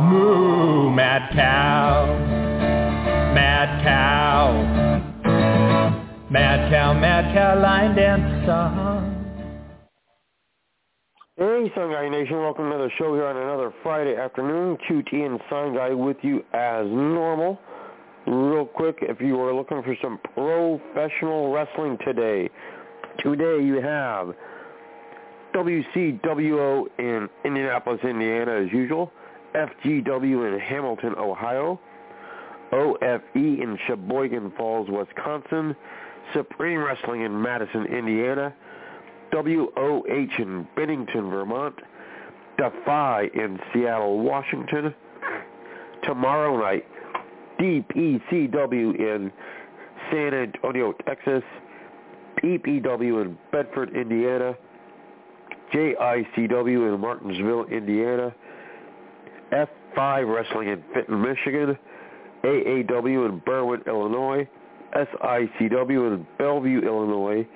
Moo, mad cow, mad cow, mad cow, mad cow, line dance song. Hey, Sun Guy Nation, welcome to the show here on another Friday afternoon. QT and Sun Guy with you as normal. Real quick, if you are looking for some professional wrestling today you have WCWO in Indianapolis, Indiana as usual. FGW in Hamilton, Ohio, OFE in Sheboygan Falls, Wisconsin, Supreme Wrestling in Madison, Indiana, WOH in Bennington, Vermont, Defy in Seattle, Washington. Tomorrow night, DPCW in San Antonio, Texas, PPW in Bedford, Indiana, JICW in Martinsville, Indiana, F5 Wrestling in Fenton, Michigan, AAW in Berwyn, Illinois, SICW in Bellevue, Illinois,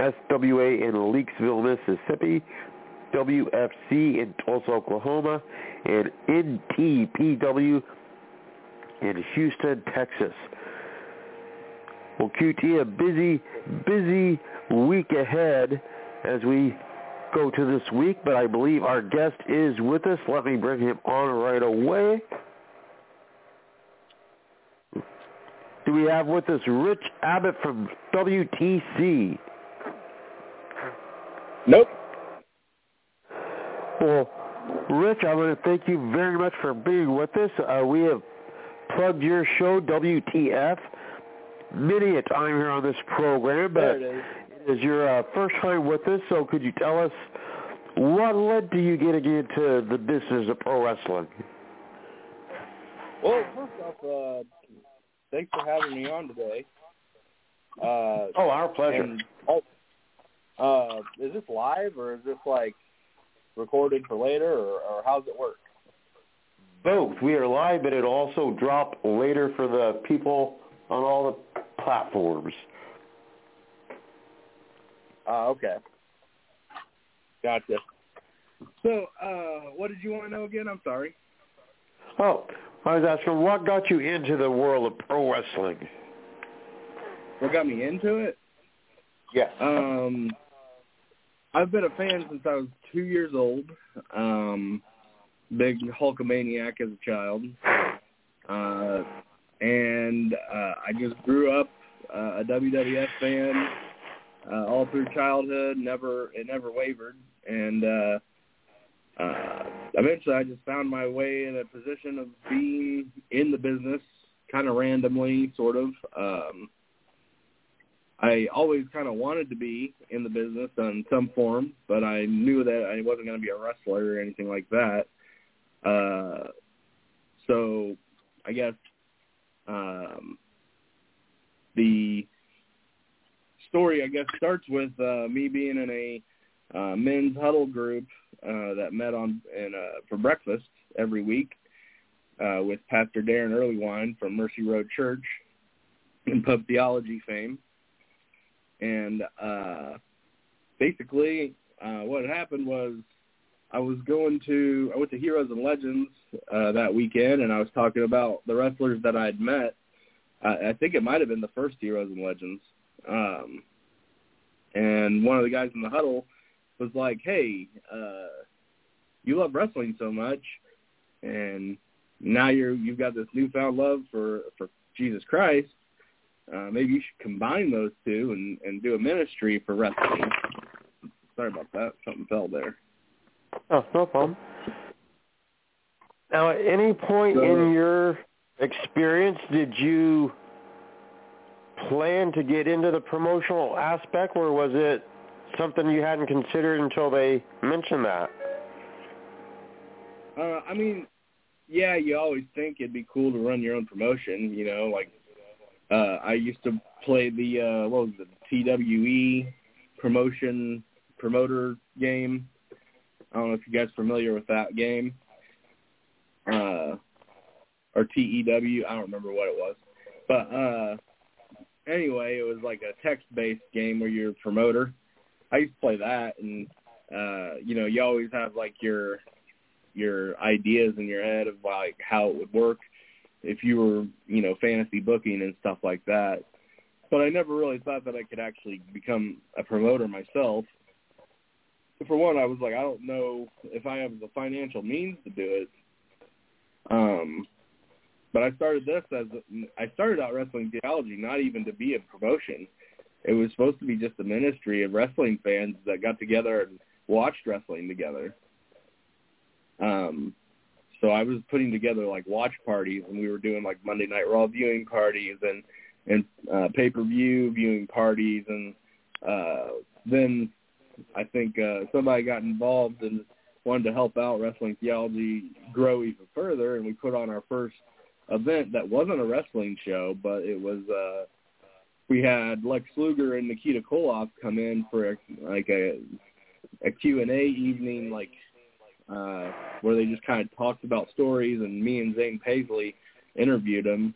SWA in Leakesville, Mississippi, WFC in Tulsa, Oklahoma, and NTPW in Houston, Texas. Well, QT, a busy week ahead as we go to this week, but I believe our guest is with us. Let me bring him on right away. Do we have with us Rich Abbott from WTC? Nope. Well, Rich, I want to thank you very much for being with us. We have plugged your show, WTF, many a time here on this program, but is your first time with us, so could you tell us what led to you getting into the business of pro wrestling? Well, first off, thanks for having me on today. Our pleasure. And, is this live, or is this, like, recorded for later, or how does it work? Both. We are live, but it'll also drop later for the people on all the platforms. Okay. Gotcha. So, what did you want to know again? I'm sorry. Oh, I was asking, what got you into the world of pro wrestling? What got me into it? Yes. I've been a fan since I was 2 years old. Big Hulkamaniac as a child. And I just grew up a WWF fan. All through childhood, it never wavered, and eventually I just found my way in a position of being in the business, kind of randomly, sort of. I always kind of wanted to be in the business in some form, but I knew that I wasn't going to be a wrestler or anything like that. So I guess the story, I guess, starts with me being in a men's huddle group that met for breakfast every week with Pastor Darren Earlywine from Mercy Road Church and Pub Theology fame. And basically what had happened was I went to Heroes and Legends that weekend, and I was talking about the wrestlers that I'd met. I think it might have been the first Heroes and Legends. And one of the guys in the huddle was like, hey, you love wrestling so much, and now you've got this newfound love for Jesus Christ. Maybe you should combine those two and do a ministry for wrestling. Sorry about that. Something fell there. Oh, no problem. Now, at any point in your experience, did you plan to get into the promotional aspect, or was it something you hadn't considered until they mentioned that? I mean, yeah, you always think it'd be cool to run your own promotion, you know, like I used to play the, what was it, the TWE promoter game. I don't know if you guys are familiar with that game. Or TEW, I don't remember what it was. But anyway, it was like a text-based game where you're a promoter. I used to play that, and, you know, you always have, like, your ideas in your head of, like, how it would work if you were, you know, fantasy booking and stuff like that. But I never really thought that I could actually become a promoter myself. For one, I was like, I don't know if I have the financial means to do it. But I started this I started out Wrestling Theology, not even to be a promotion. It was supposed to be just a ministry of wrestling fans that got together and watched wrestling together. So I was putting together like watch parties, and we were doing like Monday Night Raw viewing parties and pay-per-view viewing parties. And then I think somebody got involved and wanted to help out Wrestling Theology grow even further, and we put on our first event that wasn't a wrestling show, but it was we had Lex Luger and Nikita Koloff come in for a Q&A evening, like where they just kind of talked about stories, and me and Zane Paisley interviewed them,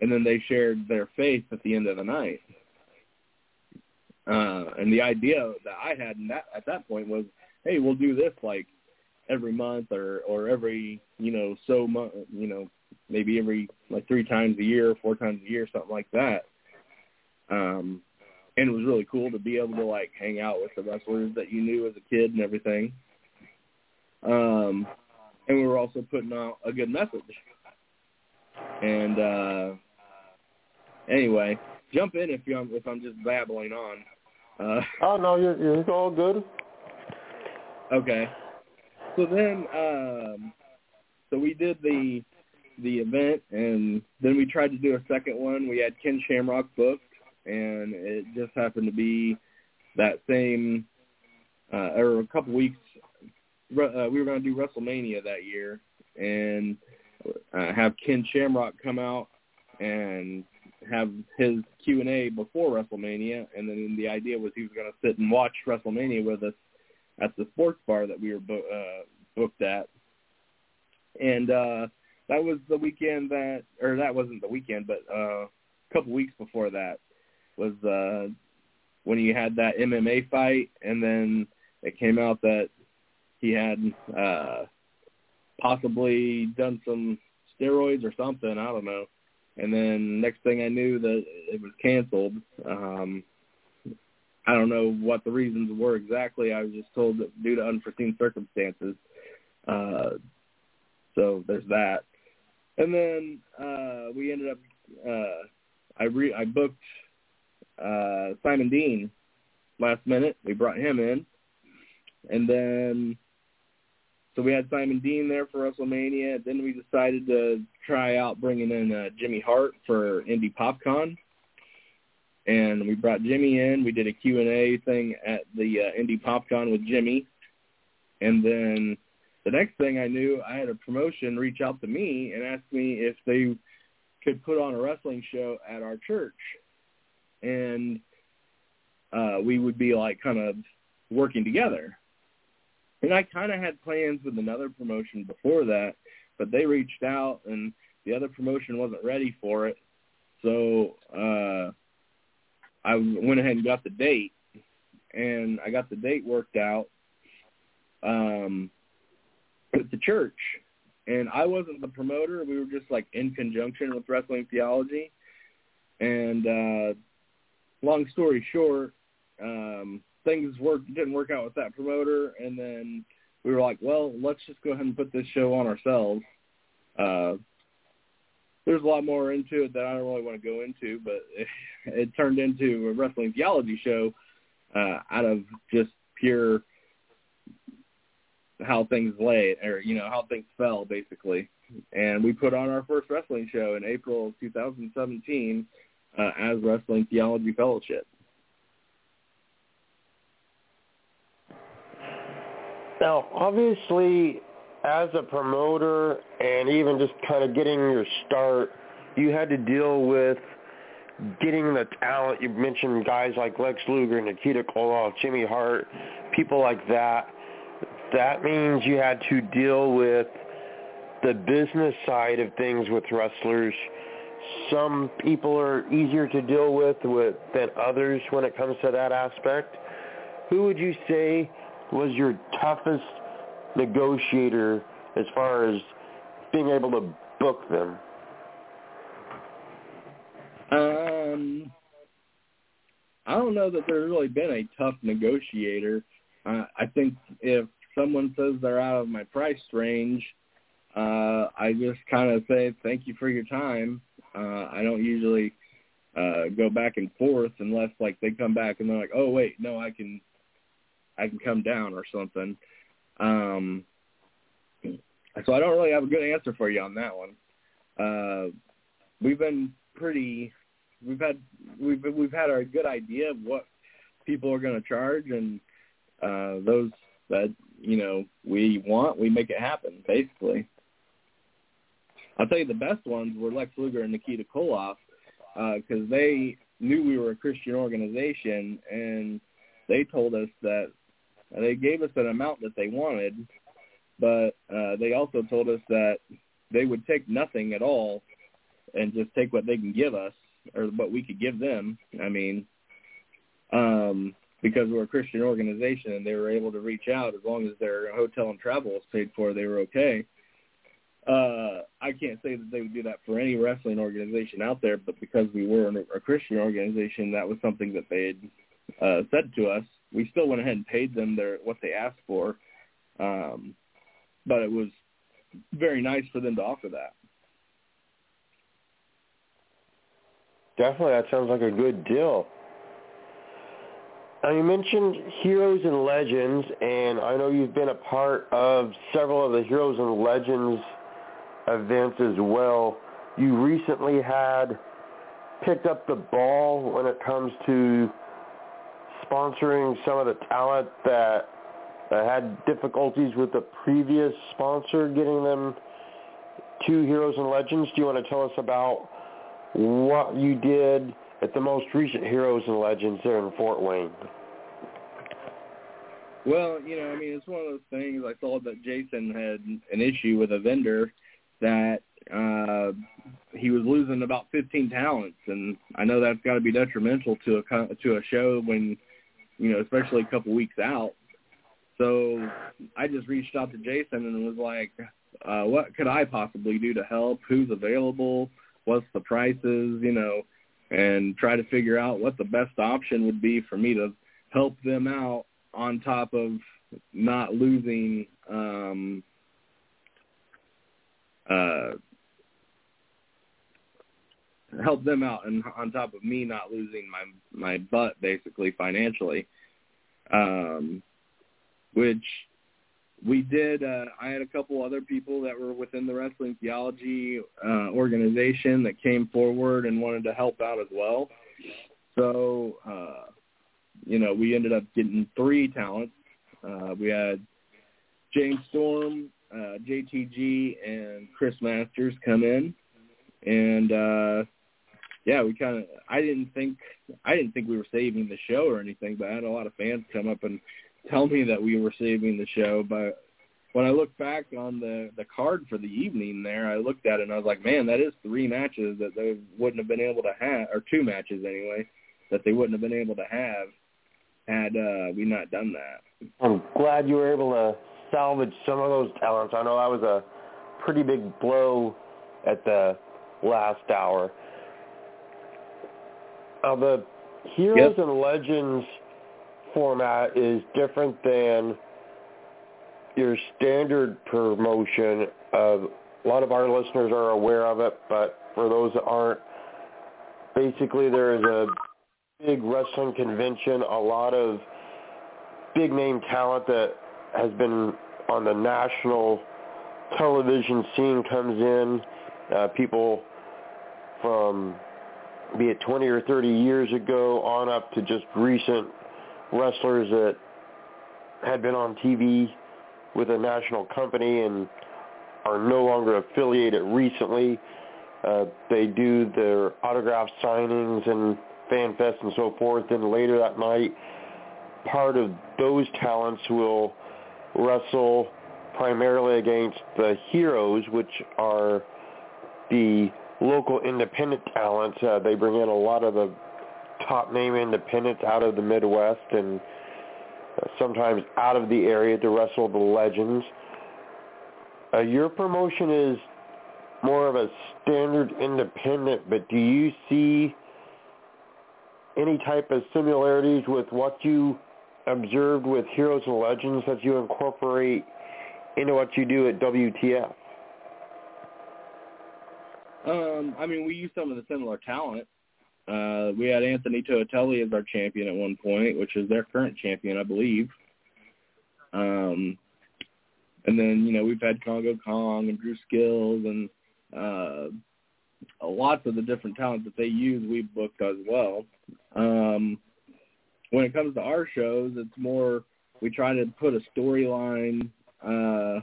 and then they shared their faith at the end of the night. And the idea that I had at that point was, hey, we'll do this like every month or every, you know, so much, you know, maybe every like 3 times a year, 4 times a year, something like that. And it was really cool to be able to like hang out with the wrestlers that you knew as a kid and everything. And we were also putting out a good message. And anyway, jump in if I'm just babbling on. Oh no, you're all good. Okay. So then, so we did the event, and then we tried to do a second one. We had Ken Shamrock booked, and it just happened to be that same, or a couple weeks, we were going to do WrestleMania that year, and have Ken Shamrock come out and have his Q&A before WrestleMania, and then the idea was he was going to sit and watch WrestleMania with us at the sports bar that we were booked at. And that was the weekend that, or that wasn't the weekend, but a couple weeks before that was when he had that MMA fight, and then it came out that he had possibly done some steroids or something, I don't know. And then next thing I knew, that it was canceled. I don't know what the reasons were exactly. I was just told that due to unforeseen circumstances. So there's that. And then we ended up I booked Simon Dean last minute. We brought him in. And then so we had Simon Dean there for WrestleMania. Then we decided to try out bringing in Jimmy Hart for Indie PopCon. And we brought Jimmy in. We did a Q&A thing at the Indie PopCon with Jimmy. And then the next thing I knew, I had a promotion reach out to me and ask me if they could put on a wrestling show at our church. And we would be, like, kind of working together. And I kind of had plans with another promotion before that, but they reached out, and the other promotion wasn't ready for it. So I went ahead and got the date, and I got the date worked out at the church. And I wasn't the promoter. We were just, like, in conjunction with Wrestling Theology. And long story short, things didn't work out with that promoter, and then we were like, well, let's just go ahead and put this show on ourselves. There's a lot more into it that I don't really want to go into, but it turned into a Wrestling Theology show out of just pure how things lay, or, you know, how things fell, basically. And we put on our first wrestling show in April of 2017 as Wrestling Theology Fellowship. Now, obviously, as a promoter and even just kind of getting your start, you had to deal with getting the talent. You mentioned guys like Lex Luger, Nikita Koloff, Jimmy Hart, people like that. That means you had to deal with the business side of things with wrestlers. Some people are easier to deal with than others when it comes to that aspect. Who would you say was your toughest negotiator as far as being able to book them? I don't know that there's really been a tough negotiator. I think if someone says they're out of my price range, I just kind of say thank you for your time. I don't usually go back and forth unless like they come back and they're like, oh wait, no, I can come down or something. So I don't really have a good answer for you on that one. We've had a good idea of what people are going to charge, and those that, you know, we want, we make it happen, basically. I'll tell you the best ones were Lex Luger and Nikita Koloff, because they knew we were a Christian organization, and they told us that they gave us an amount that they wanted, but they also told us that they would take nothing at all and just take what they can give us, or what we could give them, because we're a Christian organization and they were able to reach out. As long as their hotel and travel was paid for, they were okay. I can't say that they would do that for any wrestling organization out there, but because we were a Christian organization, that was something that they had said to us. We still went ahead and paid them what they asked for, but it was very nice for them to offer that. Definitely, that sounds like a good deal. Now, you mentioned Heroes and Legends, and I know you've been a part of several of the Heroes and Legends events as well. You recently had picked up the ball when it comes to sponsoring some of the talent that had difficulties with the previous sponsor, getting them to Heroes and Legends. Do you want to tell us about what you did at the most recent Heroes and Legends there in Fort Wayne? Well, it's one of those things. I saw that Jason had an issue with a vendor that he was losing about 15 talents, and I know that's got to be detrimental to a show when, especially a couple weeks out. So I just reached out to Jason and was like, what could I possibly do to help? Who's available? What's the prices, and try to figure out what the best option would be for me to help them out on top of not losing help them out, and on top of me not losing my butt basically financially, which we did. I had a couple other people that were within the Wrestling Theology organization that came forward and wanted to help out as well. So, we ended up getting 3 talents. We had James Storm, JTG, and Chris Masters come in, and I didn't think we were saving the show or anything, but I had a lot of fans come up and tell me that we were saving the show. But when I look back on the card for the evening there, I looked at it and I was like, man, that is 3 matches that they wouldn't have been able to have, or 2 matches anyway, that they wouldn't have been able to have had we not done that. I'm glad you were able to salvage some of those talents. I know that was a pretty big blow at the last hour. The Heroes and Legends format is different than your standard promotion. A lot of our listeners are aware of it, but for those that aren't, basically there is a big wrestling convention, a lot of big name talent that has been on the national television scene comes in, people from, be it 20 or 30 years ago on up to just recent wrestlers that had been on TV with a national company and are no longer affiliated recently. They do their autograph signings and fan fest and so forth, and later that night, part of those talents will wrestle primarily against the heroes, which are the local independent talents. They bring in a lot of the top-name independents out of the Midwest and sometimes out of the area to wrestle the legends. Your promotion is more of a standard independent, but do you see any type of similarities with what you observed with Heroes and Legends that you incorporate into what you do at WTF? I mean, we use some of the similar talent. We had Anthony Tootelli as our champion at one point, which is their current champion, I believe. And then, you know, we've had Kongo Kong and Drew Skills and lots of the different talent that they use we've booked as well. When it comes to our shows, it's more we try to put a storyline and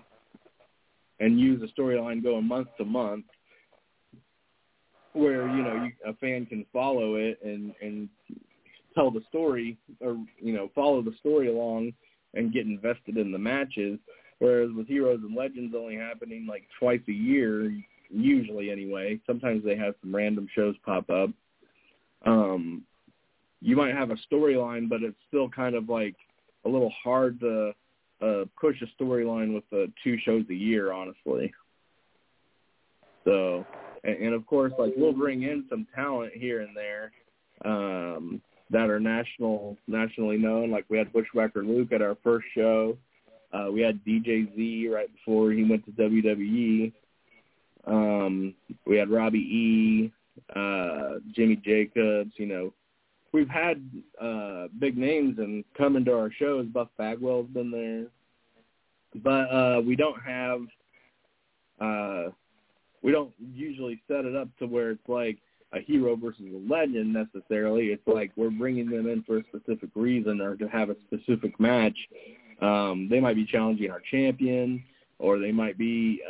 use a storyline going month to month where, you know, a fan can follow it and tell the story or, you know, follow the story along and get invested in the matches. Whereas with Heroes and Legends only happening like twice a year, usually anyway, sometimes they have some random shows pop up. You might have a storyline, but it's still kind of like a little hard to push a storyline with two shows a year, honestly. So, and of course, like we'll bring in some talent here and there that are nationally known. Like we had Bushwhacker Luke at our first show. We had DJ Z right before he went to WWE. We had Robbie E., Jimmy Jacobs. You know, we've had big names and come into our shows. Buff Bagwell's been there, but we don't usually set it up to where it's like a hero versus a legend necessarily. It's like we're bringing them in for a specific reason or to have a specific match. They might be challenging our champion, or they might be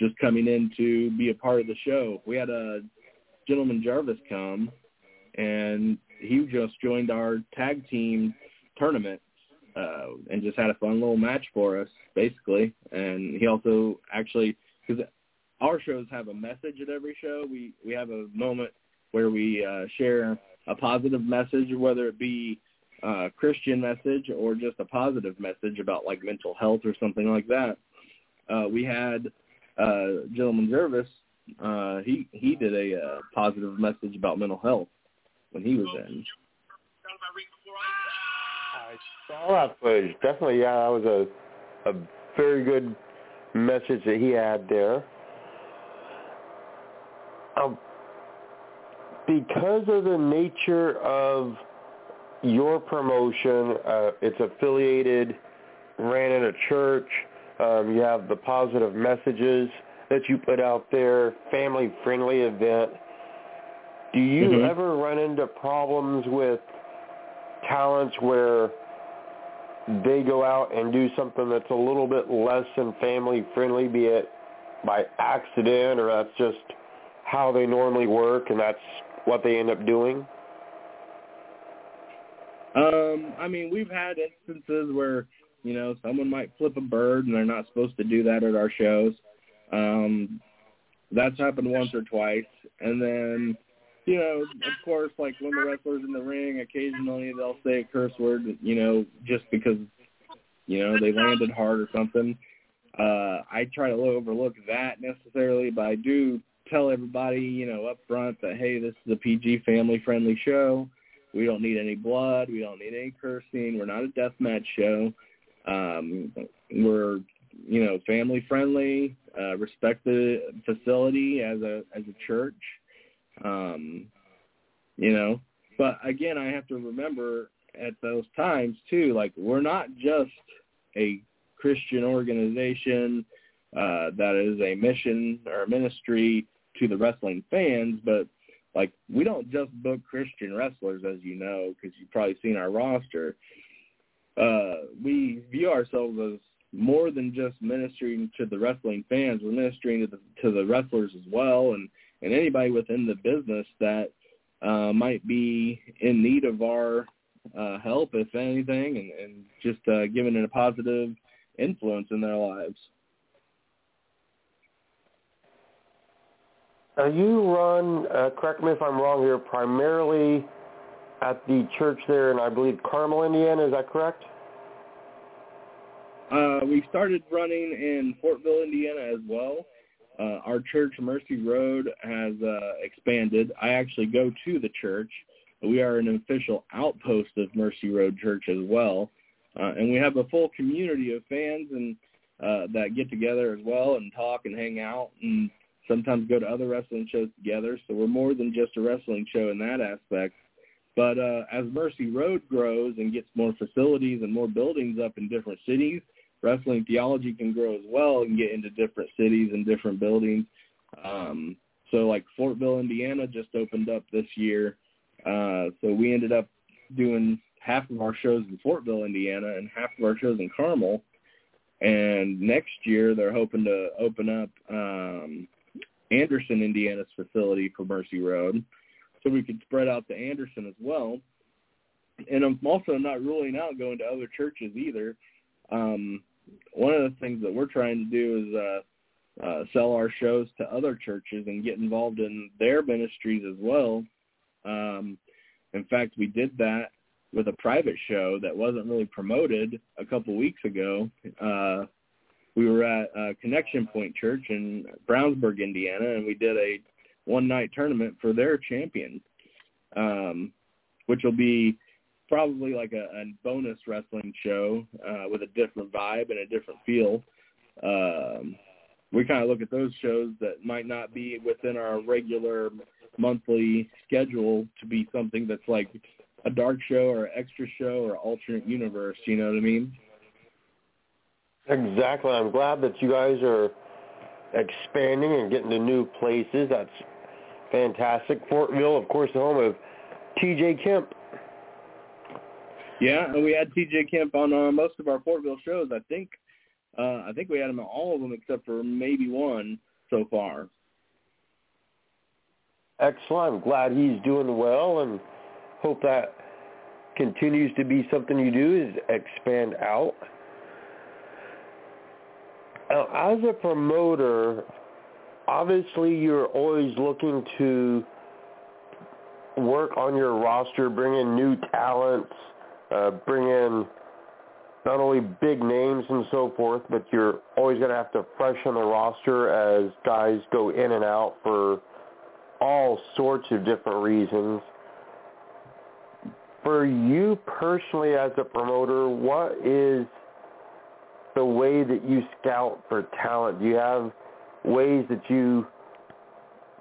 just coming in to be a part of the show. We had a Gentleman Jervis come, and he just joined our tag team tournament and just had a fun little match for us, basically. And he also actually, because our shows have a message at every show, we have a moment where we share a positive message, whether it be Christian message or just a positive message about like mental health or something like that. We had Gentleman Jervis. He did a positive message about mental health when he was in. I saw that footage. Definitely, yeah, that was a very good message that he had there. Because of the nature of your promotion, it's affiliated, ran in a church, you have the positive messages that you put out there, family-friendly event. Do you ever run into problems with talents where they go out and do something that's a little bit less than family-friendly, be it by accident or that's just how they normally work and that's what they end up doing? I mean, we've had instances where, you know, someone might flip a bird and they're not supposed to do that at our shows. That's happened once or twice. And then, you know, of course, like when the wrestler's in the ring, occasionally they'll say a curse word, you know, just because, you know, they landed hard or something. I try to overlook that necessarily, but I do tell everybody, you know, up front that, hey, this is a PG family-friendly show. We don't need any blood. We don't need any cursing. We're not a deathmatch show. We're, you know, family friendly. Respect the facility as a church. You know, but again, I have to remember at those times too. Like, we're not just a Christian organization that is a mission or a ministry to the wrestling fans, but like, we don't just book Christian wrestlers, as you know, because you've probably seen our roster. We view ourselves as more than just ministering to the wrestling fans. We're ministering to the wrestlers as well, and anybody within the business that might be in need of our help, if anything, and just giving it a positive influence in their lives. Now you run, correct me if I'm wrong here, primarily at the church there in, I believe, Carmel, Indiana. Is that correct? We started running in Fortville, Indiana as well. Our church, Mercy Road, has expanded. I actually go to the church. We are an official outpost of Mercy Road Church as well. And we have a full community of fans and that get together as well and talk and hang out and sometimes go to other wrestling shows together. So we're more than just a wrestling show in that aspect. But as Mercy Road grows and gets more facilities and more buildings up in different cities, Wrestling Theology can grow as well and get into different cities and different buildings. So like Fortville, Indiana just opened up this year. So we ended up doing half of our shows in Fortville, Indiana, and half of our shows in Carmel. And next year they're hoping to open up Anderson, Indiana's facility for Mercy Road, so we could spread out to Anderson as well. And I'm also not ruling out going to other churches either. One of the things that we're trying to do is sell our shows to other churches and get involved in their ministries as well. In fact, we did that with a private show that wasn't really promoted a couple weeks ago. We were at Connection Point Church in Brownsburg, Indiana, and we did a one-night tournament for their champion, which will be probably like a bonus wrestling show with a different vibe and a different feel. We kind of look at those shows that might not be within our regular monthly schedule to be something that's like a dark show or an extra show or alternate universe, you know what I mean? Exactly. I'm glad that you guys are expanding and getting to new places. That's fantastic. Fortville, of course, the home of TJ Kemp. Yeah, and we had TJ Kemp on most of our Fortville shows. I think we had him on all of them except for maybe one so far. Excellent. I'm glad he's doing well, and hope that continues to be something you do, is expand out. Now, as a promoter, obviously you're always looking to work on your roster, bring in new talents, bring in not only big names and so forth, but you're always going to have to freshen the roster as guys go in and out for all sorts of different reasons. For you personally as a promoter, what is the way that you scout for talent? Do you have ways that you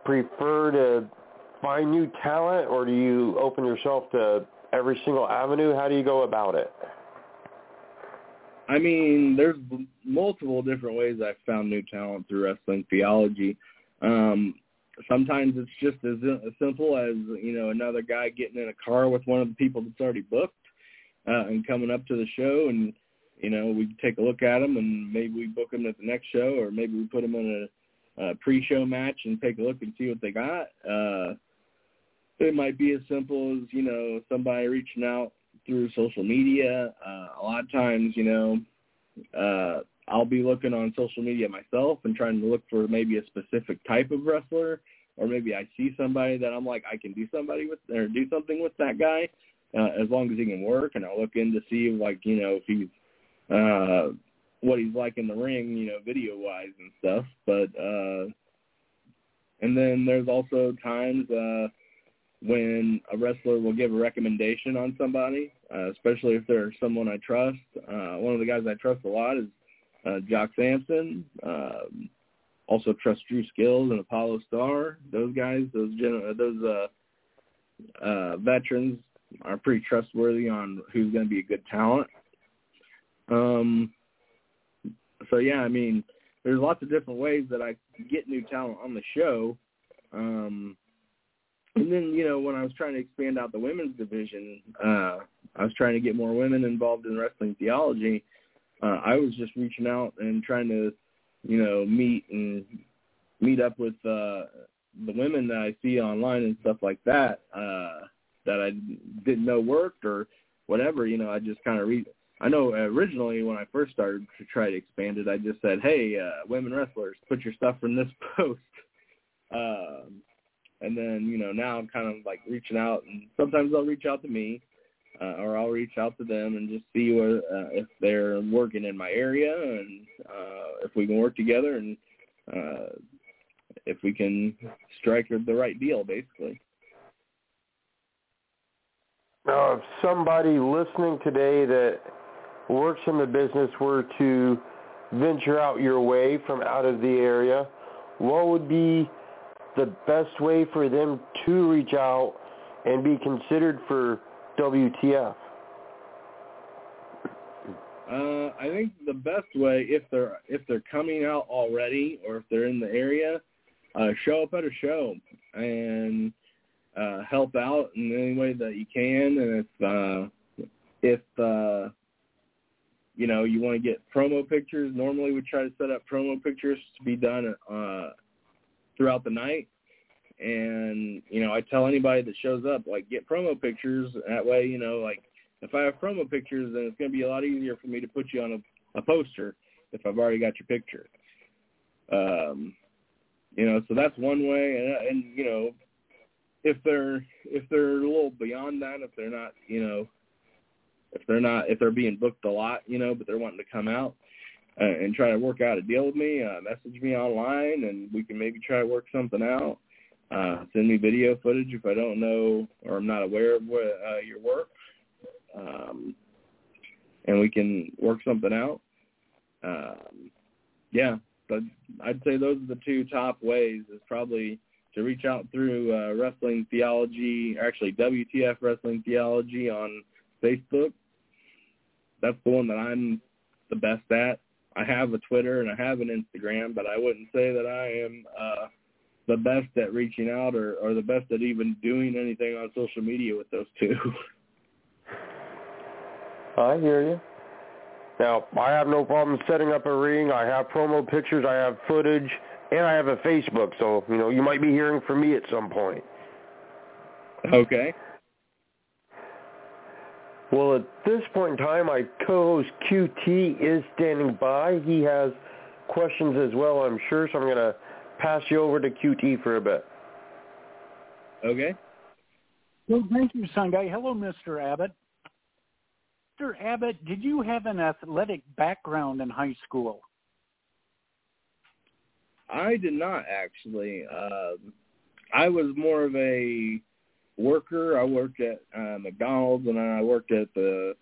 prefer to find new talent, or do you open yourself to every single avenue? How do you go about it? I mean, there's multiple different ways I've found new talent through Wrestling Theology. Sometimes it's just as simple as, you know, another guy getting in a car with one of the people that's already booked and coming up to the show, and you know, we take a look at him, and maybe we book him at the next show, or maybe we put him in a pre-show match and take a look and see what they got. It might be as simple as, you know, somebody reaching out through social media. A lot of times, you know, I'll be looking on social media myself and trying to look for maybe a specific type of wrestler, or maybe I see somebody that I'm like, I can do somebody with, or do something with that guy as long as he can work. And I'll look in to see, like, you know, if he's what he's like in the ring, you know, video-wise and stuff. But and then there's also times when a wrestler will give a recommendation on somebody, especially if they're someone I trust. One of the guys I trust a lot is Jock Sampson. Also trust Drew Skills and Apollo Star. Those guys, those veterans are pretty trustworthy on who's going to be a good talent. So yeah, I mean, there's lots of different ways that I get new talent on the show. And then, you know, when I was trying to expand out the women's division, I was trying to get more women involved in Wrestling Theology. I was just reaching out and trying to, you know, meet up with the women that I see online and stuff like that, that I didn't know worked or whatever. You know, I just kind of I know originally when I first started to try to expand it, I just said, hey, women wrestlers, put your stuff in this post. And then, you know, now I'm kind of like reaching out, and sometimes they'll reach out to me, or I'll reach out to them and just see where, if they're working in my area, and if we can work together, and if we can strike the right deal, basically. Now, if somebody listening today that works in the business were to venture out your way from out of the area, what would be the best way for them to reach out and be considered for WTF? I think the best way, if they're coming out already or if they're in the area, show up at a show and help out in any way that you can. And if you know, you want to get promo pictures, normally we try to set up promo pictures to be done throughout the night. And, you know, I tell anybody that shows up, like, get promo pictures. That way, you know, like, if I have promo pictures, then it's going to be a lot easier for me to put you on a poster if I've already got your picture. You know, so that's one way. And you know, if they're a little beyond that, if they're not, you know, if they're being booked a lot, you know, but they're wanting to come out and try to work out a deal with me, message me online, and we can maybe try to work something out. Send me video footage if I don't know or I'm not aware of what, your work, and we can work something out. Yeah, but I'd say those are the two top ways, is probably to reach out through Wrestling Theology, or actually WTF Wrestling Theology on Facebook. That's the one that I'm the best at. I have a Twitter and I have an Instagram, but I wouldn't say that I am the best at reaching out or the best at even doing anything on social media with those two. I hear you. Now, I have no problem setting up a ring. I have promo pictures. I have footage. And I have a Facebook. So, you know, you might be hearing from me at some point. Okay. Well, at this point in time, my co-host QT is standing by. He has questions as well, I'm sure. So I'm going to pass you over to QT for a bit. Okay. Well, thank you, Sunday. Hello, Mr. Abbott. Mr. Abbott, did you have an athletic background in high school? I did not, actually. I was more of a worker. I worked at McDonald's, and I worked at the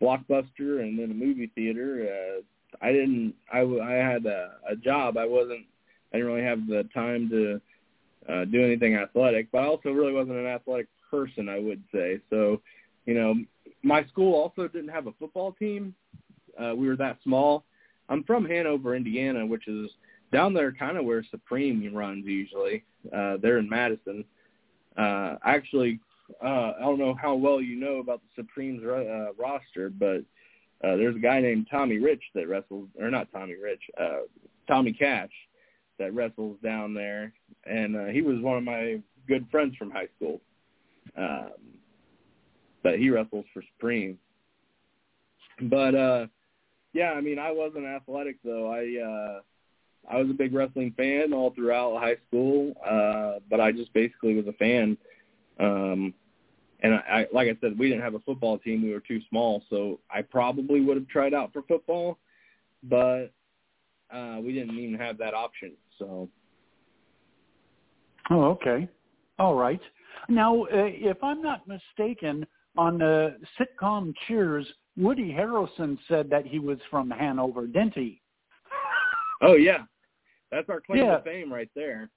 Blockbuster and then a movie theater. I had a job. I didn't really have the time to do anything athletic, but I also really wasn't an athletic person, I would say. So, you know, my school also didn't have a football team. We were that small. I'm from Hanover, Indiana, which is down there kind of where Supreme runs usually. They're in Madison. Actually, I don't know how well you know about the Supreme's roster, but there's a guy named Tommy Cash that wrestles down there, and he was one of my good friends from high school. But he wrestles for Supreme. But, yeah, I mean, I wasn't athletic, though. I was a big wrestling fan all throughout high school, but I just basically was a fan. And I like I said, we didn't have a football team. We were too small, so I probably would have tried out for football, but we didn't even have that option. So. Oh, okay. All right. Now, if I'm not mistaken, on the sitcom Cheers, Woody Harrelson said that he was from Hanover, didn't he? Oh, yeah. That's our claim to fame right there.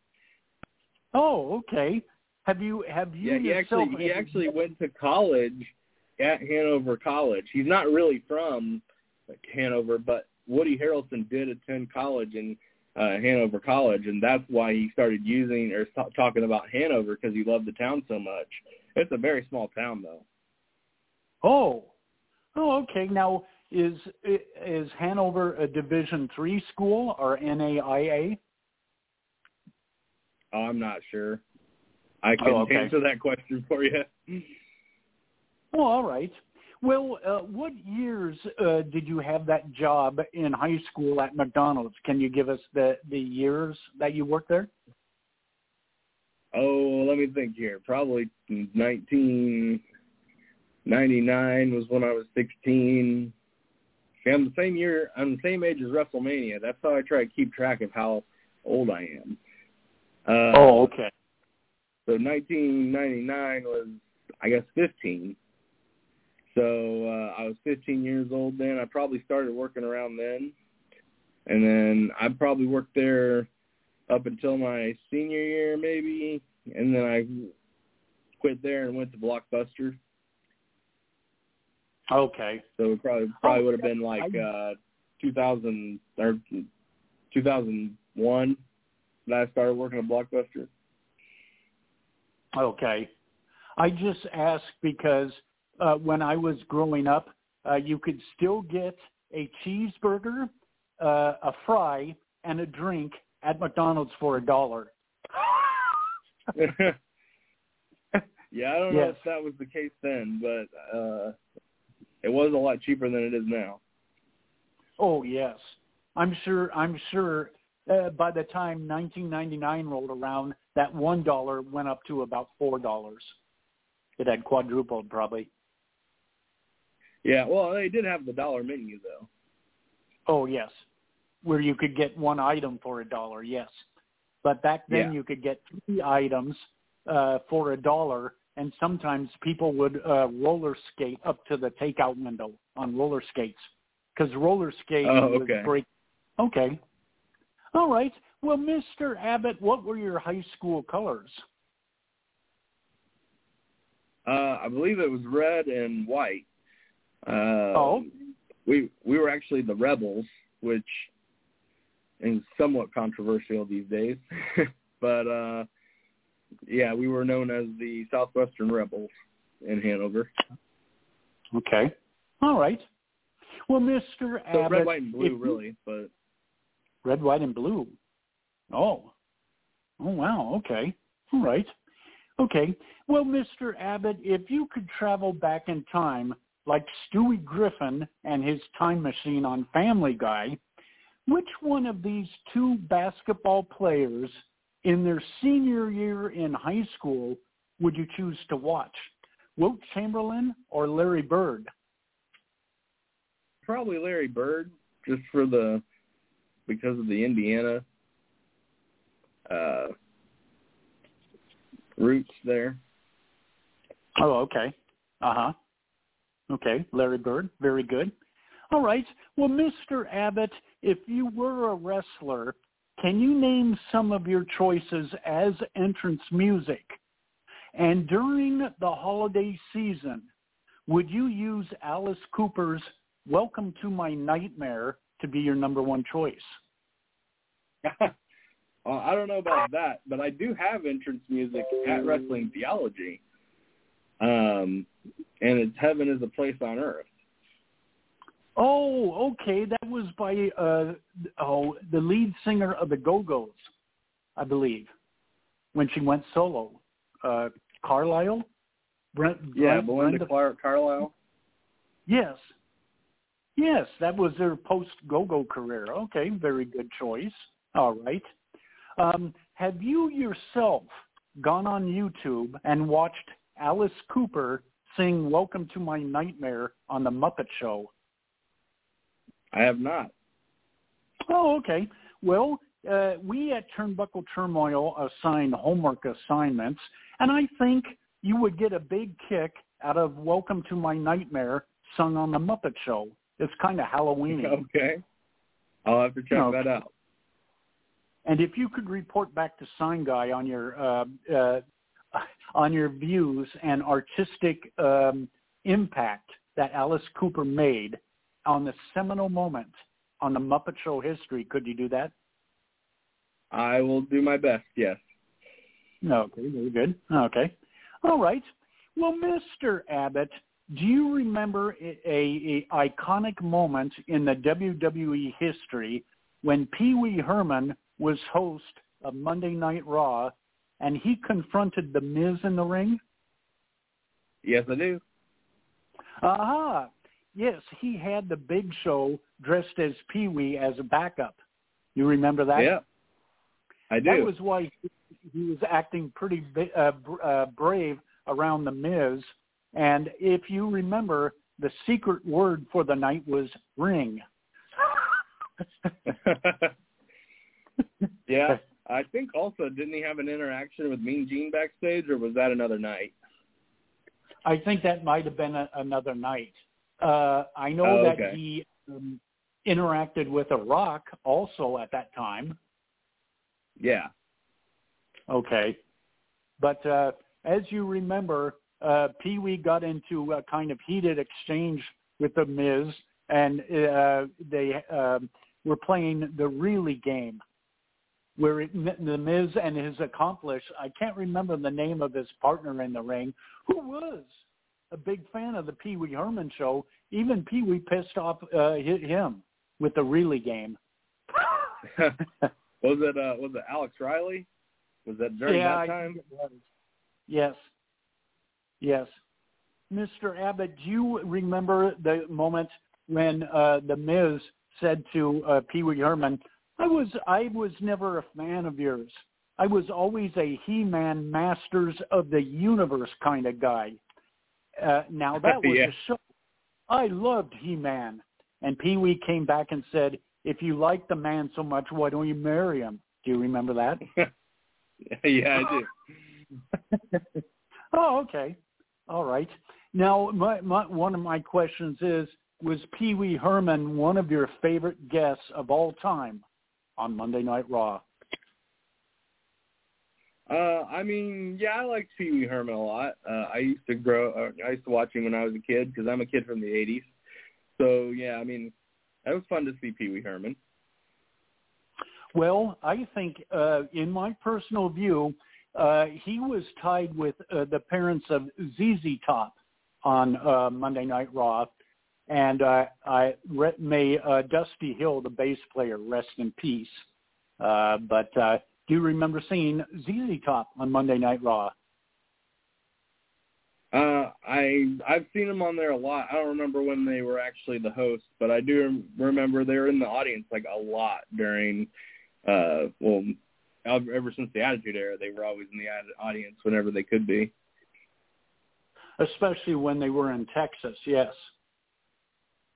Oh, okay. Have you? Yeah, he actually went to college at Hanover College. He's not really from Hanover, but Woody Harrelson did attend college in Hanover College, and that's why he started using or talking about Hanover, because he loved the town so much. It's a very small town, though. Oh, okay. Now, Is Hanover a Division III school or NAIA? Oh, I'm not sure. I can answer that question for you. Well, all right. Well, what years did you have that job in high school at McDonald's? Can you give us the years that you worked there? Oh, let me think here. Probably 1999 was when I was 16. See, I'm the same age as WrestleMania. That's how I try to keep track of how old I am. So 1999 was, I guess, 15. So I was 15 years old then. I probably started working around then. And then I probably worked there up until my senior year maybe. And then I quit there and went to Blockbuster. Okay. So it probably would have been like 2000 or 2001 that I started working at Blockbuster. Okay. I just ask because when I was growing up, you could still get a cheeseburger, a fry, and a drink at McDonald's for $1. Yeah, I don't know if that was the case then, but it was a lot cheaper than it is now. Oh yes, I'm sure. By the time 1999 rolled around, that $1 went up to about $4. It had quadrupled probably. Yeah, well, they did have the dollar menu though. Oh yes, where you could get one item for $1. Yes, but back then you could get 3 items for $1. And sometimes people would roller skate up to the takeout window on roller skates because roller skating was great. Okay. All right. Well, Mr. Abbott, what were your high school colors? I believe it was red and white. We were actually the Rebels, which is somewhat controversial these days. But yeah, we were known as the Southwestern Rebels in Hanover. Okay. All right. Well, Mr. Abbott. Red, white, and blue, really. But red, white, and blue. Oh. Oh, wow. Okay. All right. Okay. Well, Mr. Abbott, if you could travel back in time like Stewie Griffin and his time machine on Family Guy, which one of these two basketball players in their senior year in high school would you choose to watch? Wilt Chamberlain or Larry Bird? Probably Larry Bird, just because of the Indiana roots there. Oh, okay. Uh-huh. Okay, Larry Bird, very good. All right. Well, Mr. Abbott, if you were a wrestler, can you name some of your choices as entrance music? And during the holiday season, would you use Alice Cooper's Welcome to My Nightmare to be your number one choice? I don't know about that, but I do have entrance music at Wrestling Theology. And it's Heaven is a Place on Earth. Oh, okay. That was by the lead singer of the Go-Go's, I believe, when she went solo. Carlisle? Belinda Carlisle. Yes. Yes, that was their post-Go-Go career. Okay, very good choice. All right. Have you yourself gone on YouTube and watched Alice Cooper sing Welcome to My Nightmare on The Muppet Show? I have not. Oh, okay. Well, we at Turnbuckle Turmoil assign homework assignments, and I think you would get a big kick out of Welcome to My Nightmare sung on The Muppet Show. It's kind of Halloween-y. Okay. I'll have to check that out. And if you could report back to Sign Guy on your views and artistic impact that Alice Cooper made on the seminal moment on the Muppet Show history. Could you do that? I will do my best, yes. Okay, very good. Okay. All right. Well, Mr. Abbott, do you remember a iconic moment in the WWE history when Pee Wee Herman was host of Monday Night Raw and he confronted The Miz in the ring? Yes, I do. Aha. Yes, he had the Big Show dressed as Pee Wee as a backup. You remember that? Yeah, I do. That was why he was acting pretty brave around The Miz. And if you remember, the secret word for the night was ring. Yeah. I think also, didn't he have an interaction with Mean Gene backstage, or was that another night? I think that might have been another night. I know that he interacted with The Rock also at that time. Yeah. Okay. But as you remember, Pee-wee got into a kind of heated exchange with The Miz, and they were playing the Really game, where The Miz and his accomplice, I can't remember the name of his partner in the ring, who was a big fan of the Pee-wee Herman show. Even Pee-wee pissed off him with the Really game. Was it Alex Riley? Was that during that time? Yes. Mr. Abbott, do you remember the moment when The Miz said to Pee-wee Herman, I was never a fan of yours. I was always a He-Man Masters of the Universe kind of guy. Now, that was a show. I loved He-Man. And Pee-wee came back and said, if you like the man so much, why don't you marry him? Do you remember that? Yeah, I do. Oh, okay. All right. Now, one of my questions is, was Pee-wee Herman one of your favorite guests of all time on Monday Night Raw? I liked Pee-wee Herman a lot. I used to watch him when I was a kid because I'm a kid from the 80s. So, yeah, I mean, that was fun to see Pee-wee Herman. Well, I think, in my personal view, he was tied with the parents of ZZ Top on Monday Night Raw, and may Dusty Hill, the bass player, rest in peace. But do you remember seeing ZZ Top on Monday Night Raw? I've seen them on there a lot. I don't remember when they were actually the hosts, but I do remember they were in the audience like a lot during ever since the Attitude Era, they were always in the audience whenever they could be. Especially when they were in Texas, yes.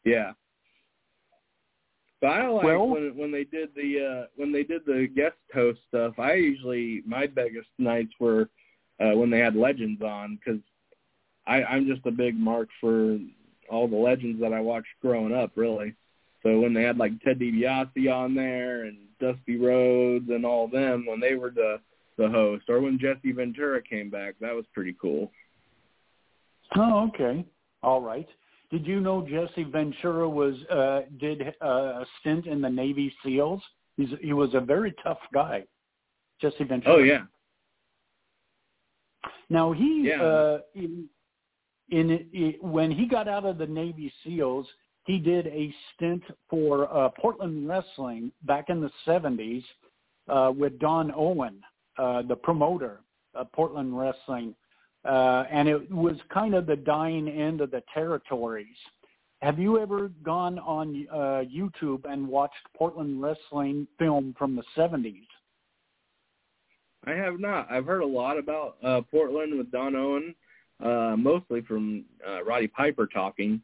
Yeah. But I like when they did the guest host stuff. My biggest nights were when they had legends on, because I'm just a big mark for all the legends that I watched growing up, really. So when they had like Ted DiBiase on there and Dusty Rhodes and all them, when they were the host, or when Jesse Ventura came back, that was pretty cool. Oh, okay. All right. Did you know Jesse Ventura did a stint in the Navy SEALs? He was a very tough guy, Jesse Ventura. Oh, yeah. Now, when he got out of the Navy SEALs, he did a stint for Portland Wrestling back in the 70s with Don Owen, the promoter of Portland Wrestling, and it was kind of the dying end of the territories. Have you ever gone on YouTube and watched Portland Wrestling film from the 70s? I have not. I've heard a lot about Portland with Don Owen, mostly from Roddy Piper talking,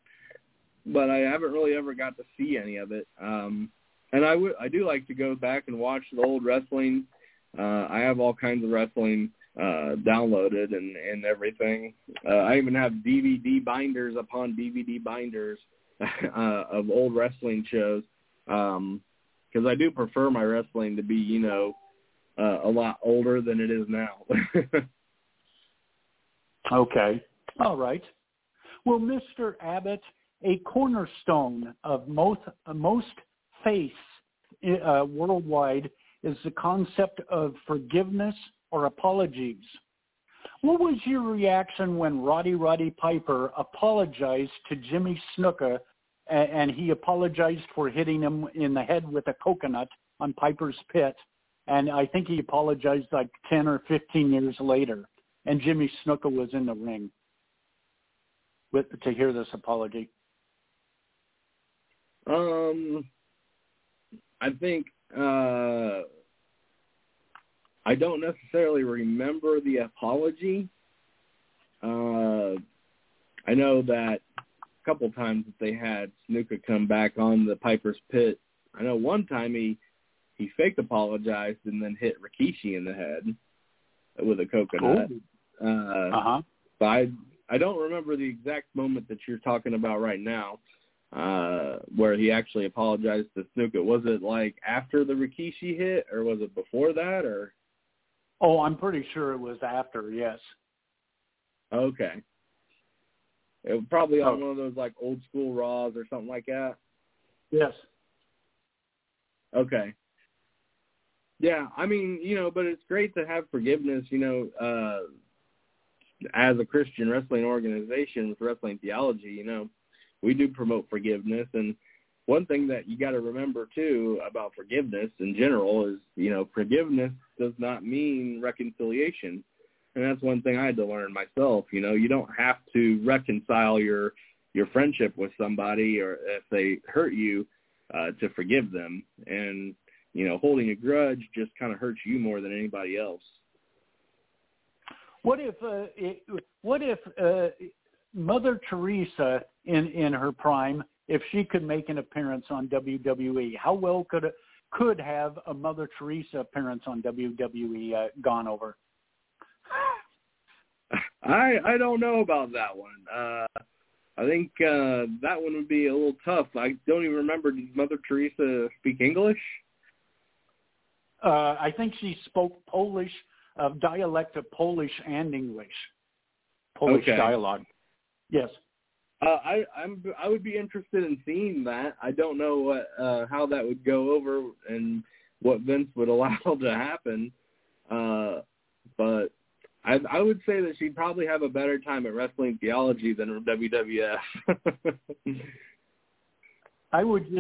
but I haven't really ever got to see any of it. And I do like to go back and watch the old wrestling. I have all kinds of wrestling downloaded and everything. I even have DVD binders upon DVD binders of old wrestling shows, because I do prefer my wrestling to be, a lot older than it is now. Okay. All right. Well, Mr. Abbott, a cornerstone of most faiths worldwide is the concept of forgiveness or apologies. What was your reaction when Roddy Piper apologized to Jimmy Snuka, and he apologized for hitting him in the head with a coconut on Piper's Pit, and I think he apologized like 10 or 15 years later, and Jimmy Snuka was in the ring to hear this apology? I think I don't necessarily remember the apology. I know that a couple times that they had Snuka come back on the Piper's Pit. I know one time he fake apologized and then hit Rikishi in the head with a coconut. But I don't remember the exact moment that you're talking about right now, where he actually apologized to Snuka. Was it like after the Rikishi hit, or was it before that? Or I'm pretty sure it was after. Yes. Okay. It was probably on one of those like old school Raws or something like that. Yes. Okay. Yeah, I mean, but it's great to have forgiveness, as a Christian wrestling organization with Wrestling Theology, we do promote forgiveness. And one thing that you got to remember, too, about forgiveness in general is, forgiveness does not mean reconciliation. And that's one thing I had to learn myself. You don't have to reconcile your friendship with somebody, or if they hurt you, to forgive them. And, holding a grudge just kind of hurts you more than anybody else. What if Mother Teresa in her prime, if she could make an appearance on WWE, how well could have a Mother Teresa appearance on WWE gone over? I don't know about that one. I think that one would be a little tough. I don't even remember. Did Mother Teresa speak English? I think she spoke Polish, dialect of Polish and English. Polish dialogue. Yes. I would be interested in seeing that. I don't know what, how that would go over and what Vince would allow to happen. But I would say that she'd probably have a better time at Wrestling Theology than WWF. I would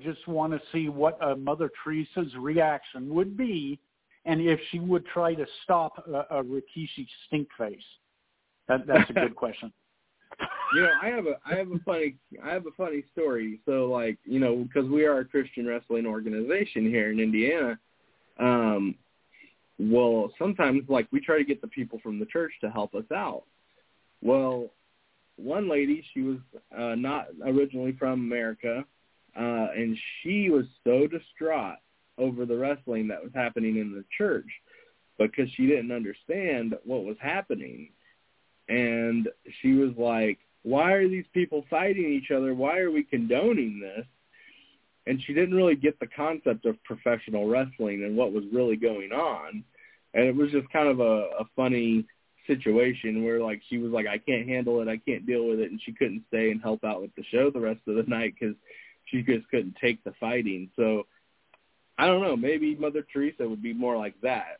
just want to see what Mother Teresa's reaction would be, and if she would try to stop a Rikishi stink face. That's a good question. I have a funny story. So, like, because we are a Christian wrestling organization here in Indiana, well, sometimes, like, we try to get the people from the church to help us out. Well, one lady, she was not originally from America, and she was so distraught over the wrestling that was happening in the church because she didn't understand what was happening. And she was like, why are these people fighting each other? Why are we condoning this? And she didn't really get the concept of professional wrestling and what was really going on. And it was just kind of a funny situation where, like, she was like, I can't handle it. I can't deal with it. And she couldn't stay and help out with the show the rest of the night because she just couldn't take the fighting. So I don't know. Maybe Mother Teresa would be more like that.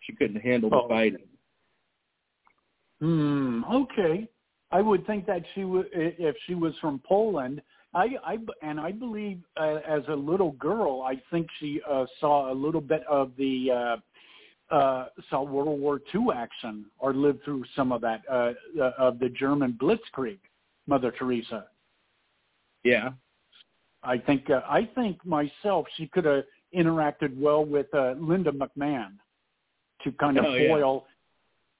She couldn't handle the fighting. Okay. I would think that she would, if she was from Poland. I believe as a little girl, I think she saw a little bit of the saw World War II action, or lived through some of that of the German Blitzkrieg. Mother Teresa. Yeah, I think myself she could have interacted well with Linda McMahon to kind of foil. Yeah.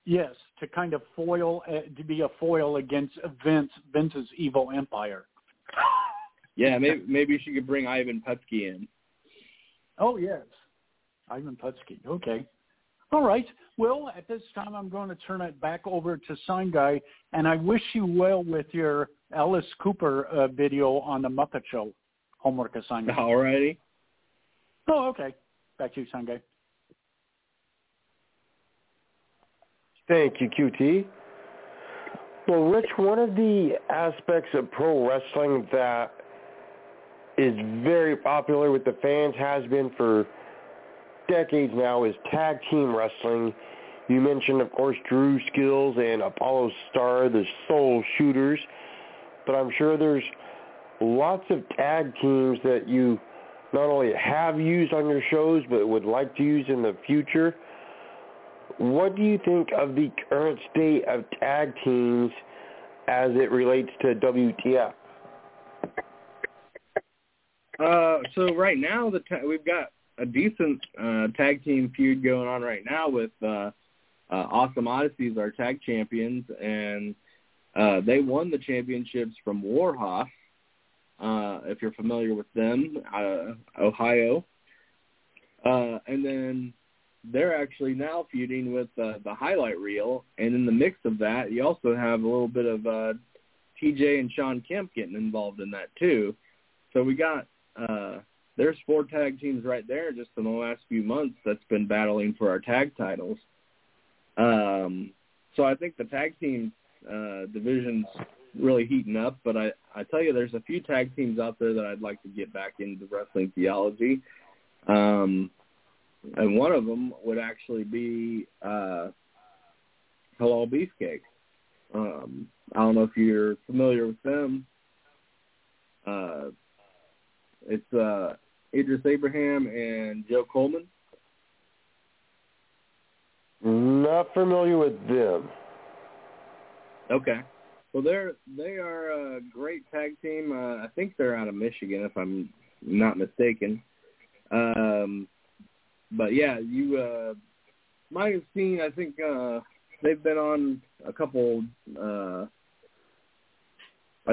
Yes, to kind of foil to be a foil against Vince's evil empire. Yeah, maybe she could bring Ivan Putski in. Oh, yes. Ivan Putski. Okay. All right. Well, at this time, I'm going to turn it back over to Sign Guy, and I wish you well with your Alice Cooper video on the Muppet Show. Homework assignment. All righty. Oh, okay. Back to you, Sign Guy. Thank you, QT. Well, Rich, one of the aspects of pro wrestling that is very popular with the fans, has been for decades now, is tag team wrestling. You mentioned, of course, Drew Skills and Apollo Star, the Soul Shooters, but I'm sure there's lots of tag teams that you not only have used on your shows, but would like to use in the future. What do you think of the current state of tag teams as it relates to WTF? So right now, we've got a decent tag team feud going on right now with Awesome Odysseys, our tag champions, and they won the championships from Warhoff, if you're familiar with them, Ohio. And then they're actually now feuding with the Highlight Reel, and in the mix of that, you also have a little bit of TJ and Sean Kemp getting involved in that too. So we got there's four tag teams right there just in the last few months that's been battling for our tag titles. So I think the tag team division's really heating up, but I tell you, there's a few tag teams out there that I'd like to get back into Wrestling Theology. And one of them would actually be Halal Beefcake. I don't know if you're familiar with them. It's Idris Abraham and Joe Coleman. Not familiar with them. Okay. Well, they are a great tag team. I think they're out of Michigan, if I'm not mistaken. But, yeah, you might have seen, I think they've been on a couple I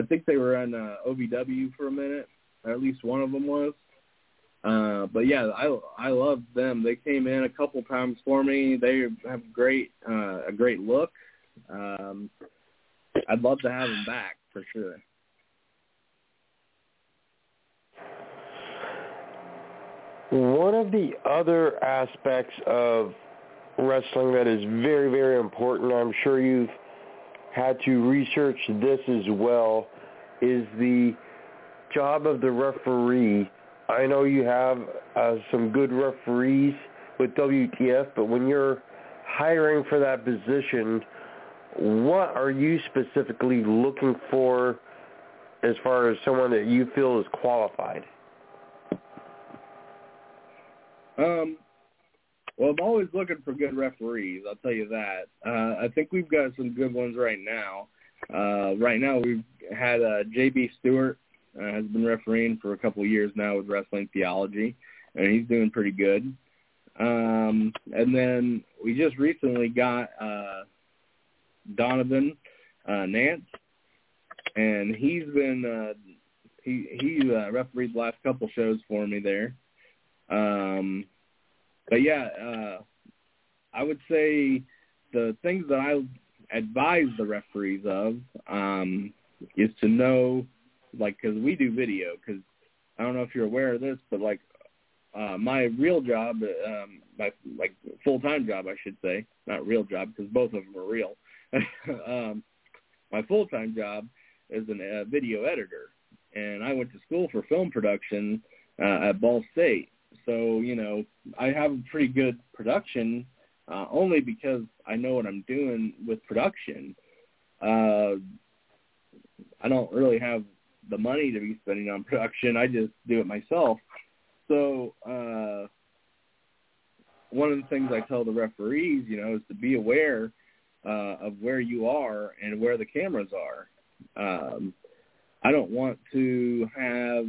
think they were on OVW for a minute, or at least one of them was. But, yeah, I love them. They came in a couple times for me. They have a great look. I'd love to have them back for sure. One of the other aspects of wrestling that is very, very important, I'm sure you've had to research this as well, is the job of the referee. I know you have some good referees with WTF, but when you're hiring for that position, what are you specifically looking for as far as someone that you feel is qualified? Well, I'm always looking for good referees, I'll tell you that. I think we've got some good ones right now. Right now we've had J.B. Stewart has been refereeing for a couple of years now with Wrestling Theology, and he's doing pretty good. And then we just recently got Donovan Nance, and he's been he refereed the last couple shows for me there. But yeah, I would say the things that I advise the referees of is to know, like, because we do video, because I don't know if you're aware of this, but like my real job, my like full-time job, I should say, not real job because both of them are real. My full-time job is a video editor, and I went to school for film production at Ball State. So, you know, I have a pretty good production only because I know what I'm doing with production. I don't really have the money to be spending on production. I just do it myself. So one of the things I tell the referees, you know, is to be aware of where you are and where the cameras are. I don't want to have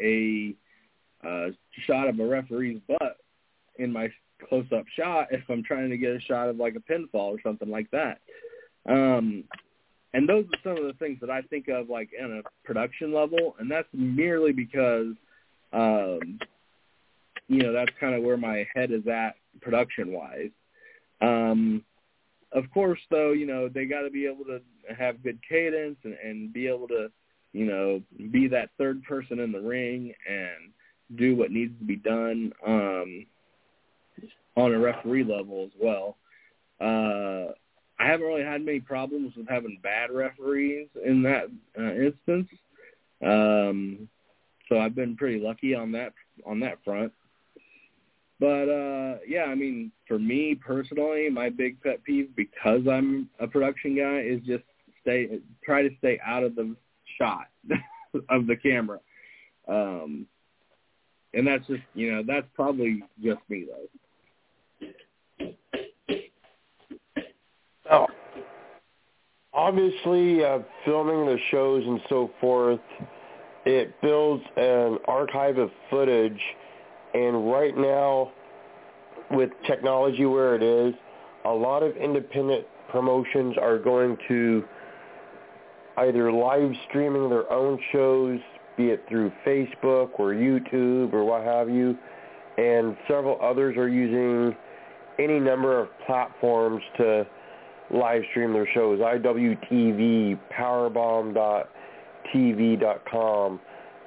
a shot of a referee's butt in my close-up shot if I'm trying to get a shot of like a pinfall or something like that. And those are some of the things that I think of like in a production level, and that's merely because, you know, that's kind of where my head is at production-wise. Of course, though, you know, they got to be able to have good cadence and be able to, you know, be that third person in the ring and do what needs to be done on a referee level as well. I haven't really had many problems with having bad referees in that instance, so I've been pretty lucky on that front. But, yeah, I mean, for me personally, my big pet peeve, because I'm a production guy, is just try to stay out of the shot of the camera. And that's just, you know, that's probably just me, though. Oh. Obviously, filming the shows and so forth, it builds an archive of footage. And right now, with technology where it is, a lot of independent promotions are going to either live streaming their own shows, be it through Facebook or YouTube or what have you, and several others are using any number of platforms to live stream their shows. IWTV, powerbomb.tv.com.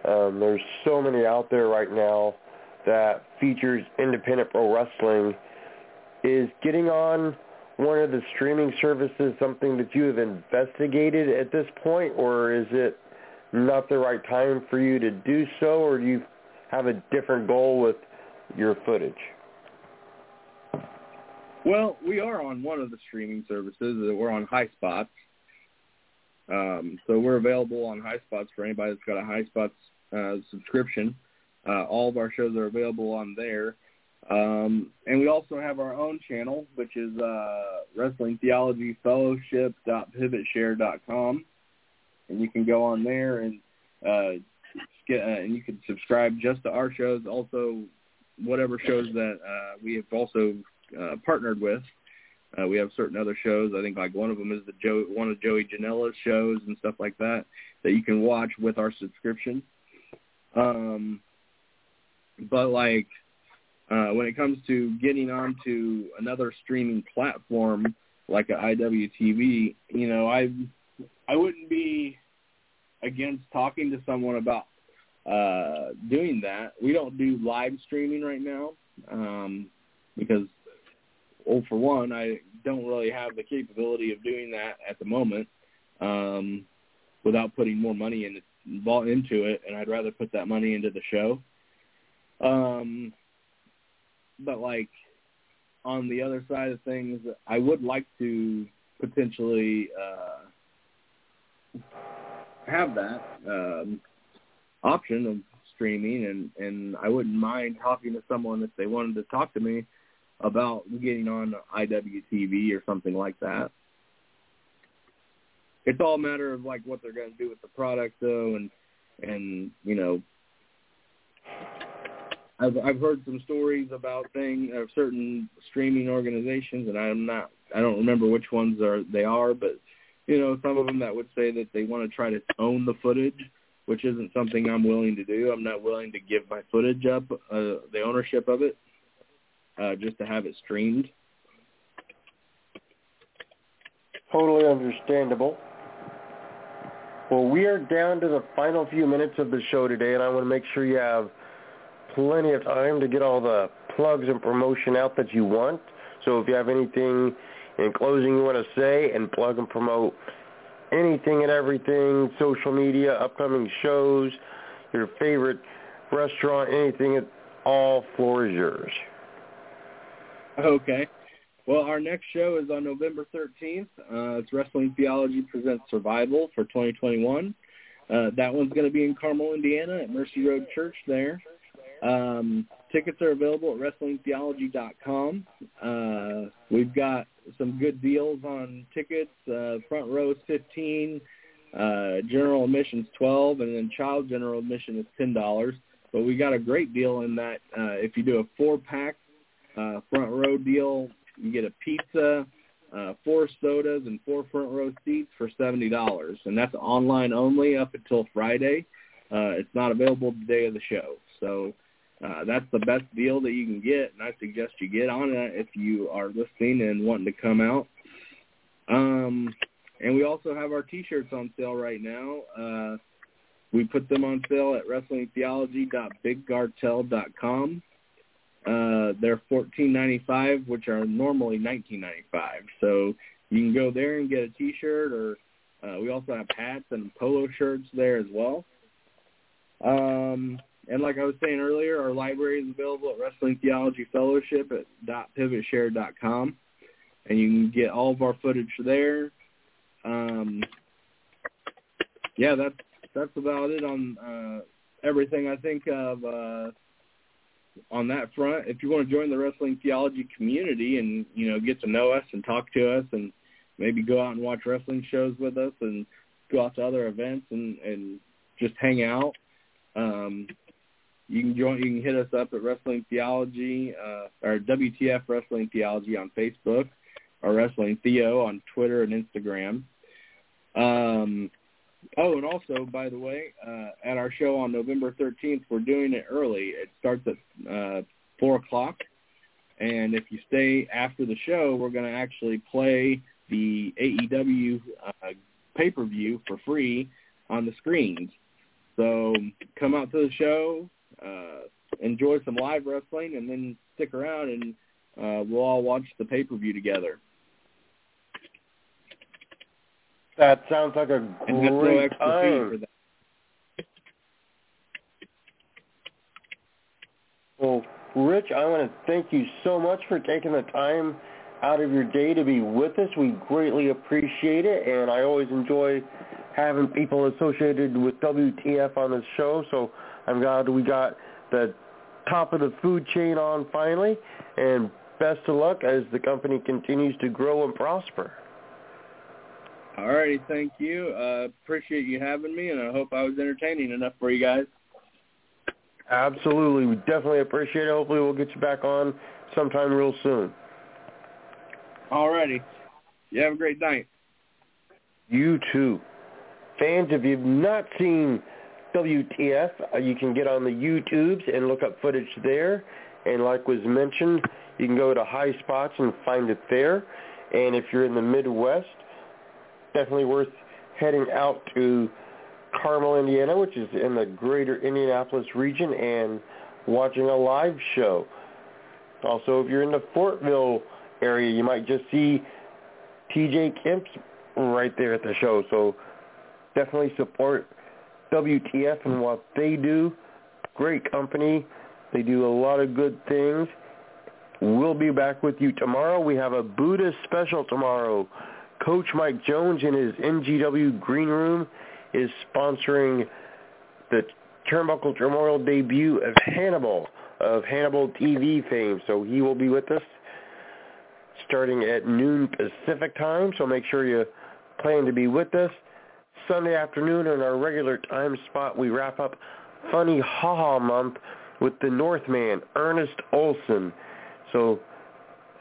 There's so many out there right now that features independent pro wrestling. Is getting on one of the streaming services something that you have investigated at this point, or is it not the right time for you to do so, or do you have a different goal with your footage? Well, we are on one of the streaming services. We're on Highspots. So we're available on Highspots for anybody that's got a Highspots subscription. All of our shows are available on there. And we also have our own channel, which is Wrestling Theology Fellowship.pivotshare.com. And you can go on there and you can subscribe just to our shows, also whatever shows that we have also partnered with. We have certain other shows. I think like one of them is one of Joey Janela's shows and stuff like that that you can watch with our subscription. But like when it comes to getting onto another streaming platform like an IWTV, you know, I wouldn't be against talking to someone about doing that. We don't do live streaming right now because, well, for one, I don't really have the capability of doing that at the moment without putting more money into it, and I'd rather put that money into the show. But, like, on the other side of things, I would like to potentially have that option of streaming, and I wouldn't mind talking to someone if they wanted to talk to me about getting on IWTV or something like that. It's all a matter of, like, what they're going to do with the product, though, and you know, I've heard some stories about certain streaming organizations, and I don't remember which ones they are, but you know, some of them that would say that they want to try to own the footage, which isn't something I'm willing to do. I'm not willing to give my footage up, the ownership of it, just to have it streamed. Totally understandable. Well, we are down to the final few minutes of the show today, and I want to make sure you have plenty of time to get all the plugs and promotion out that you want. So if you have anything in closing you want to say, and plug and promote anything and everything, social media, upcoming shows, your favorite restaurant, anything at all, floor is yours. Okay. Well, our next show is on November 13th. It's Wrestling Theology Presents Survival for 2021. That one's going to be in Carmel, Indiana at Mercy Road Church there. Tickets are available at wrestlingtheology.com. We've got some good deals on tickets. Front row is $15, general admissions $12, and then child general admission is $10. But we got a great deal in that if you do a 4-pack front row deal, you get a pizza, 4 sodas, and 4 front row seats for $70. And that's online only up until Friday. It's not available the day of the show. So that's the best deal that you can get, and I suggest you get on it if you are listening and wanting to come out. And we also have our T-shirts on sale right now. We put them on sale at wrestlingtheology.bigcartel.com. They're $14.95, which are normally $19.95. So you can go there and get a T-shirt, or we also have hats and polo shirts there as well. And like I was saying earlier, our library is available at Wrestling Theology Fellowship at .pivotshare.com. And you can get all of our footage there. Yeah, that's about it on everything I think of on that front. If you want to join the Wrestling Theology community and, you know, get to know us and talk to us and maybe go out and watch wrestling shows with us and go out to other events and just hang out, you can join. You can hit us up at Wrestling Theology or WTF Wrestling Theology on Facebook or Wrestling Theo on Twitter and Instagram. Oh, and also, by the way, at our show on November 13th, we're doing it early. It starts at 4 o'clock, and if you stay after the show, we're going to actually play the AEW pay-per-view for free on the screens. So come out to the show, enjoy some live wrestling, and then stick around, and we'll all watch the pay-per-view together. That sounds like a great time. Well, Rich, I want to thank you so much for taking the time out of your day to be with us. We greatly appreciate it, and I always enjoy having people associated with WTF on this show, so I'm glad we got the top of the food chain on finally, and best of luck as the company continues to grow and prosper. All righty, thank you. Appreciate you having me, and I hope I was entertaining enough for you guys. Absolutely. We definitely appreciate it. Hopefully we'll get you back on sometime real soon. All righty. You have a great night. You too. Fans, if you've not seen WTF, you can get on the YouTubes and look up footage there. And like was mentioned, you can go to Highspots and find it there. And if you're in the Midwest, definitely worth heading out to Carmel, Indiana, which is in the greater Indianapolis region, and watching a live show. Also, if you're in the Fortville area, you might just see TJ Kemp right there at the show. So definitely support WTF and what they do. Great company. They do a lot of good things. We'll be back with you tomorrow. We have a Buddha special tomorrow. Coach Mike Jones in his NGW Green Room is sponsoring the Turnbuckle Memorial debut of Hannibal TV fame. So he will be with us starting at noon Pacific time. So make sure you plan to be with us. Sunday afternoon in our regular time spot, we wrap up Funny Ha-Ha Month with the Northman, Ernest Olsen. So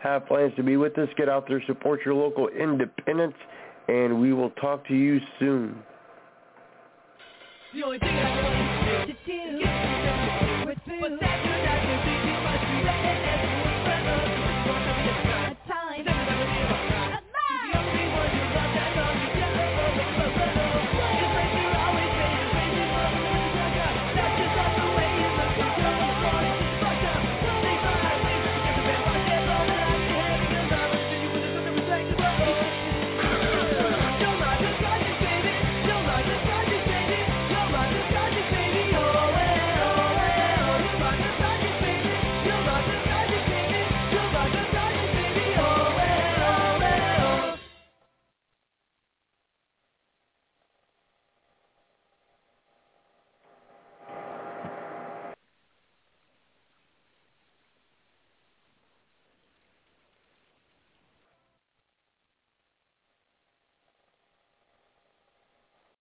have plans to be with us. Get out there, support your local independents, and we will talk to you soon. The only thing I want to do.